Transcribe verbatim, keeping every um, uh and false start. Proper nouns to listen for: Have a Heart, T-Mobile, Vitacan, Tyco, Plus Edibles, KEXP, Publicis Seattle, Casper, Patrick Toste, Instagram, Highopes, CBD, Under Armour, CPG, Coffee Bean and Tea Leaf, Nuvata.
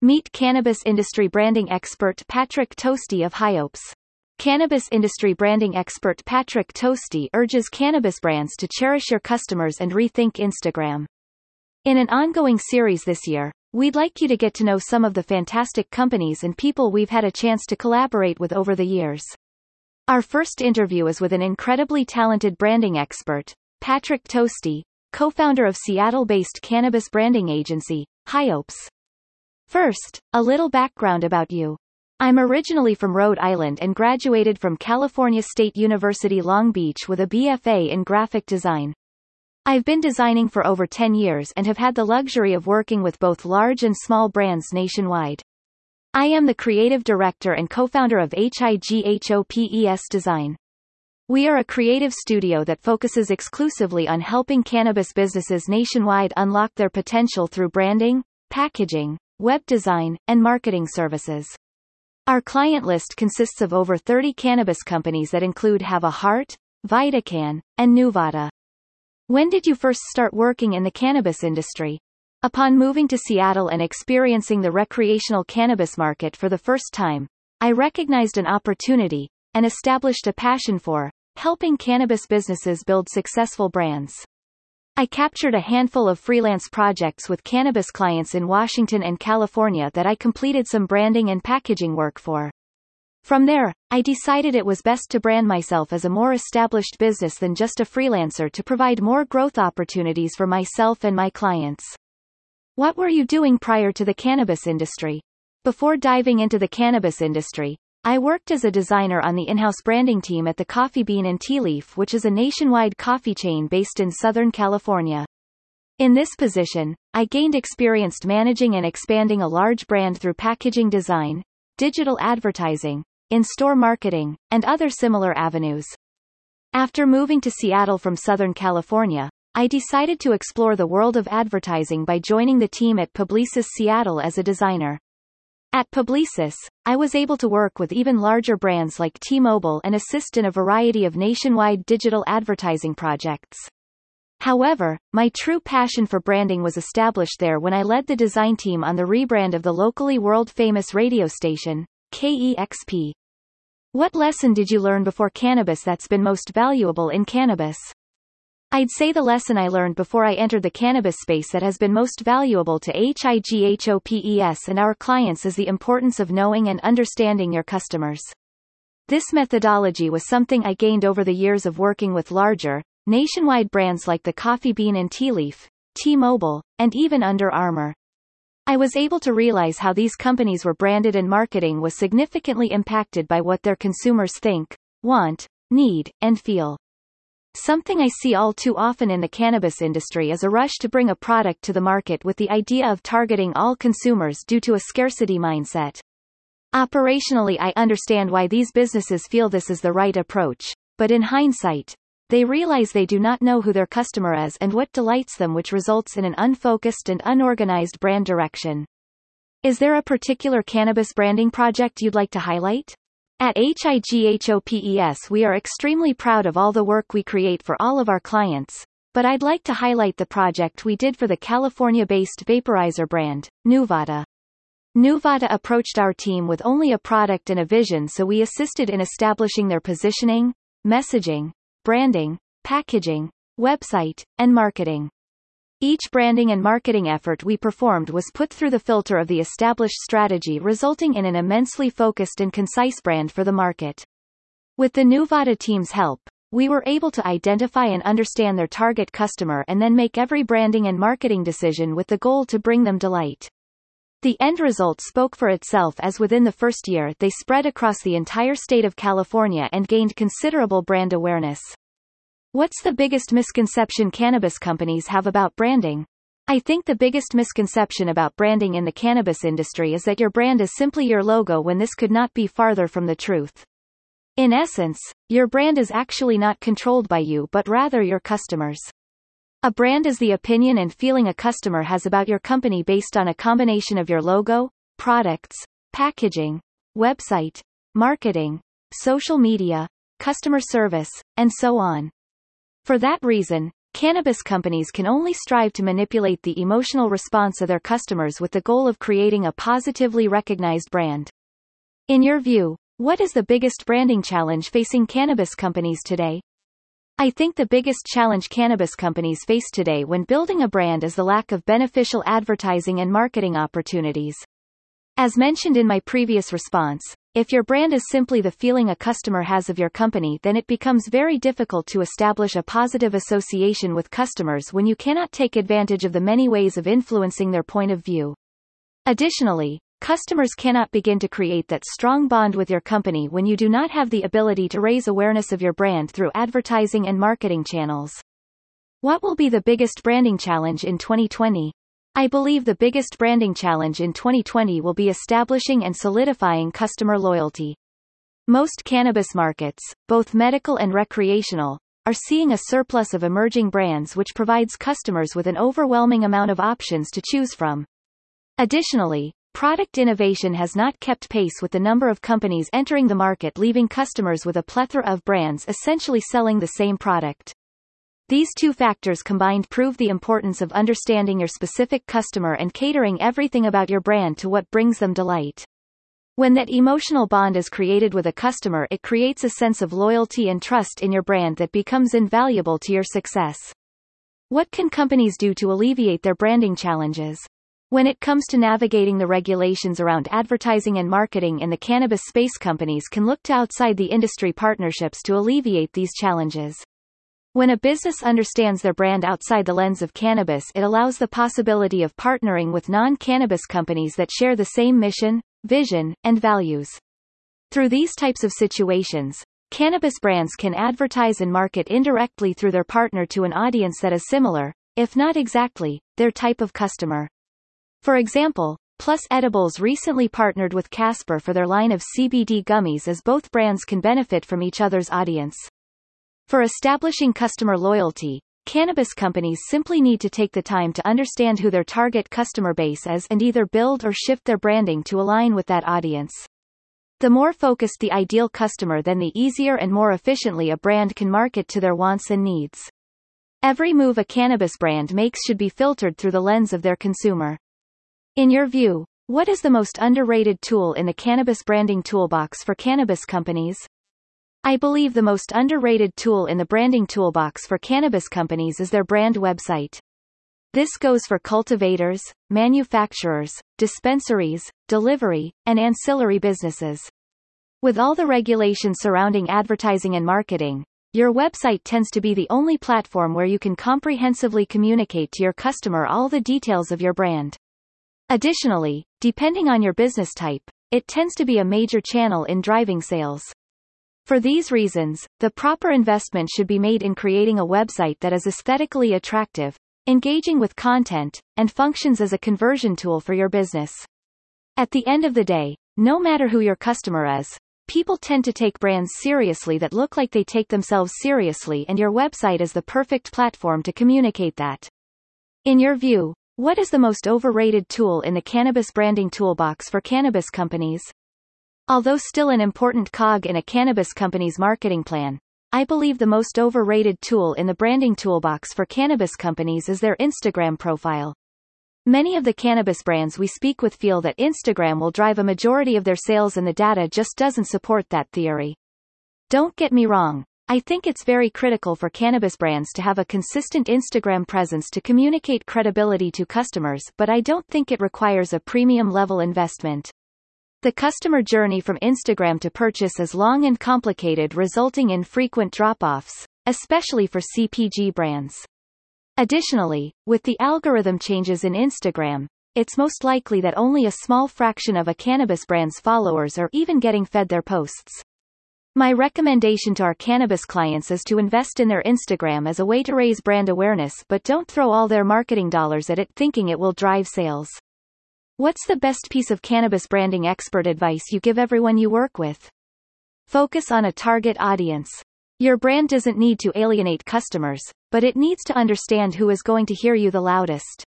Meet cannabis industry branding expert Patrick Toste of Highopes. Cannabis industry branding expert Patrick Toste urges cannabis brands to cherish your customers and rethink Instagram. In an ongoing series this year, we'd like you to get to know some of the fantastic companies and people we've had a chance to collaborate with over the years. Our first interview is with an incredibly talented branding expert, Patrick Toste, co-founder of Seattle-based cannabis branding agency, Highopes. First, a little background about you. I'm originally from Rhode Island and graduated from California State University Long Beach with a B F A in graphic design. I've been designing for over ten years and have had the luxury of working with both large and small brands nationwide. I am the creative director and co-founder of Highopes Design. We are a creative studio that focuses exclusively on helping cannabis businesses nationwide unlock their potential through branding, packaging, web design, and marketing services. Our client list consists of over thirty cannabis companies that include Have a Heart, Vitacan, and Nuvata. When did you first start working in the cannabis industry? Upon moving to Seattle and experiencing the recreational cannabis market for the first time, I recognized an opportunity and established a passion for helping cannabis businesses build successful brands. I captured a handful of freelance projects with cannabis clients in Washington and California that I completed some branding and packaging work for. From there, I decided it was best to brand myself as a more established business than just a freelancer to provide more growth opportunities for myself and my clients. What were you doing prior to the cannabis industry? Before diving into the cannabis industry, I worked as a designer on the in-house branding team at the Coffee Bean and Tea Leaf, which is a nationwide coffee chain based in Southern California. In this position, I gained experience managing and expanding a large brand through packaging design, digital advertising, in-store marketing, and other similar avenues. After moving to Seattle from Southern California, I decided to explore the world of advertising by joining the team at Publicis Seattle as a designer. At Publicis, I was able to work with even larger brands like T-Mobile and assist in a variety of nationwide digital advertising projects. However, my true passion for branding was established there when I led the design team on the rebrand of the locally world-famous radio station, K E X P. What lesson did you learn before cannabis that's been most valuable in cannabis? I'd say the lesson I learned before I entered the cannabis space that has been most valuable to Highopes and our clients is the importance of knowing and understanding your customers. This methodology was something I gained over the years of working with larger, nationwide brands like the Coffee Bean and Tea Leaf, T-Mobile, and even Under Armour. I was able to realize how these companies were branded and marketing was significantly impacted by what their consumers think, want, need, and feel. Something I see all too often in the cannabis industry is a rush to bring a product to the market with the idea of targeting all consumers due to a scarcity mindset. Operationally, I understand why these businesses feel this is the right approach, but in hindsight, they realize they do not know who their customer is and what delights them, which results in an unfocused and unorganized brand direction. Is there a particular cannabis branding project you'd like to highlight? At Highopes, we are extremely proud of all the work we create for all of our clients, but I'd like to highlight the project we did for the California-based vaporizer brand, Nuvata. Nuvata approached our team with only a product and a vision, so we assisted in establishing their positioning, messaging, branding, packaging, website, and marketing. Each branding and marketing effort we performed was put through the filter of the established strategy, resulting in an immensely focused and concise brand for the market. With the Nuvata team's help, we were able to identify and understand their target customer and then make every branding and marketing decision with the goal to bring them delight. The end result spoke for itself, as within the first year they spread across the entire state of California and gained considerable brand awareness. What's the biggest misconception cannabis companies have about branding? I think the biggest misconception about branding in the cannabis industry is that your brand is simply your logo, when this could not be farther from the truth. In essence, your brand is actually not controlled by you but rather your customers. A brand is the opinion and feeling a customer has about your company based on a combination of your logo, products, packaging, website, marketing, social media, customer service, and so on. For that reason, cannabis companies can only strive to manipulate the emotional response of their customers with the goal of creating a positively recognized brand. In your view, what is the biggest branding challenge facing cannabis companies today? I think the biggest challenge cannabis companies face today when building a brand is the lack of beneficial advertising and marketing opportunities. As mentioned in my previous response, if your brand is simply the feeling a customer has of your company, then it becomes very difficult to establish a positive association with customers when you cannot take advantage of the many ways of influencing their point of view. Additionally, customers cannot begin to create that strong bond with your company when you do not have the ability to raise awareness of your brand through advertising and marketing channels. What will be the biggest branding challenge in twenty twenty? I believe the biggest branding challenge in twenty twenty will be establishing and solidifying customer loyalty. Most cannabis markets, both medical and recreational, are seeing a surplus of emerging brands which provides customers with an overwhelming amount of options to choose from. Additionally, product innovation has not kept pace with the number of companies entering the market, leaving customers with a plethora of brands essentially selling the same product. These two factors combined prove the importance of understanding your specific customer and catering everything about your brand to what brings them delight. When that emotional bond is created with a customer, it creates a sense of loyalty and trust in your brand that becomes invaluable to your success. What can companies do to alleviate their branding challenges? When it comes to navigating the regulations around advertising and marketing in the cannabis space, companies can look to outside the industry partnerships to alleviate these challenges. When a business understands their brand outside the lens of cannabis, it allows the possibility of partnering with non-cannabis companies that share the same mission, vision, and values. Through these types of situations, cannabis brands can advertise and market indirectly through their partner to an audience that is similar, if not exactly, their type of customer. For example, Plus Edibles recently partnered with Casper for their line of C B D gummies, as both brands can benefit from each other's audience. For establishing customer loyalty, cannabis companies simply need to take the time to understand who their target customer base is and either build or shift their branding to align with that audience. The more focused the ideal customer, then the easier and more efficiently a brand can market to their wants and needs. Every move a cannabis brand makes should be filtered through the lens of their consumer. In your view, what is the most underrated tool in the cannabis branding toolbox for cannabis companies? I believe the most underrated tool in the branding toolbox for cannabis companies is their brand website. This goes for cultivators, manufacturers, dispensaries, delivery, and ancillary businesses. With all the regulations surrounding advertising and marketing, your website tends to be the only platform where you can comprehensively communicate to your customer all the details of your brand. Additionally, depending on your business type, it tends to be a major channel in driving sales. For these reasons, the proper investment should be made in creating a website that is aesthetically attractive, engaging with content, and functions as a conversion tool for your business. At the end of the day, no matter who your customer is, people tend to take brands seriously that look like they take themselves seriously, and your website is the perfect platform to communicate that. In your view, what is the most overrated tool in the cannabis branding toolbox for cannabis companies? Although still an important cog in a cannabis company's marketing plan, I believe the most overrated tool in the branding toolbox for cannabis companies is their Instagram profile. Many of the cannabis brands we speak with feel that Instagram will drive a majority of their sales, and the data just doesn't support that theory. Don't get me wrong. I think it's very critical for cannabis brands to have a consistent Instagram presence to communicate credibility to customers, but I don't think it requires a premium level investment. The customer journey from Instagram to purchase is long and complicated, resulting in frequent drop-offs, especially for C P G brands. Additionally, with the algorithm changes in Instagram, it's most likely that only a small fraction of a cannabis brand's followers are even getting fed their posts. My recommendation to our cannabis clients is to invest in their Instagram as a way to raise brand awareness, but don't throw all their marketing dollars at it thinking it will drive sales. What's the best piece of cannabis branding expert advice you give everyone you work with? Focus on a target audience. Your brand doesn't need to alienate customers, but it needs to understand who is going to hear you the loudest.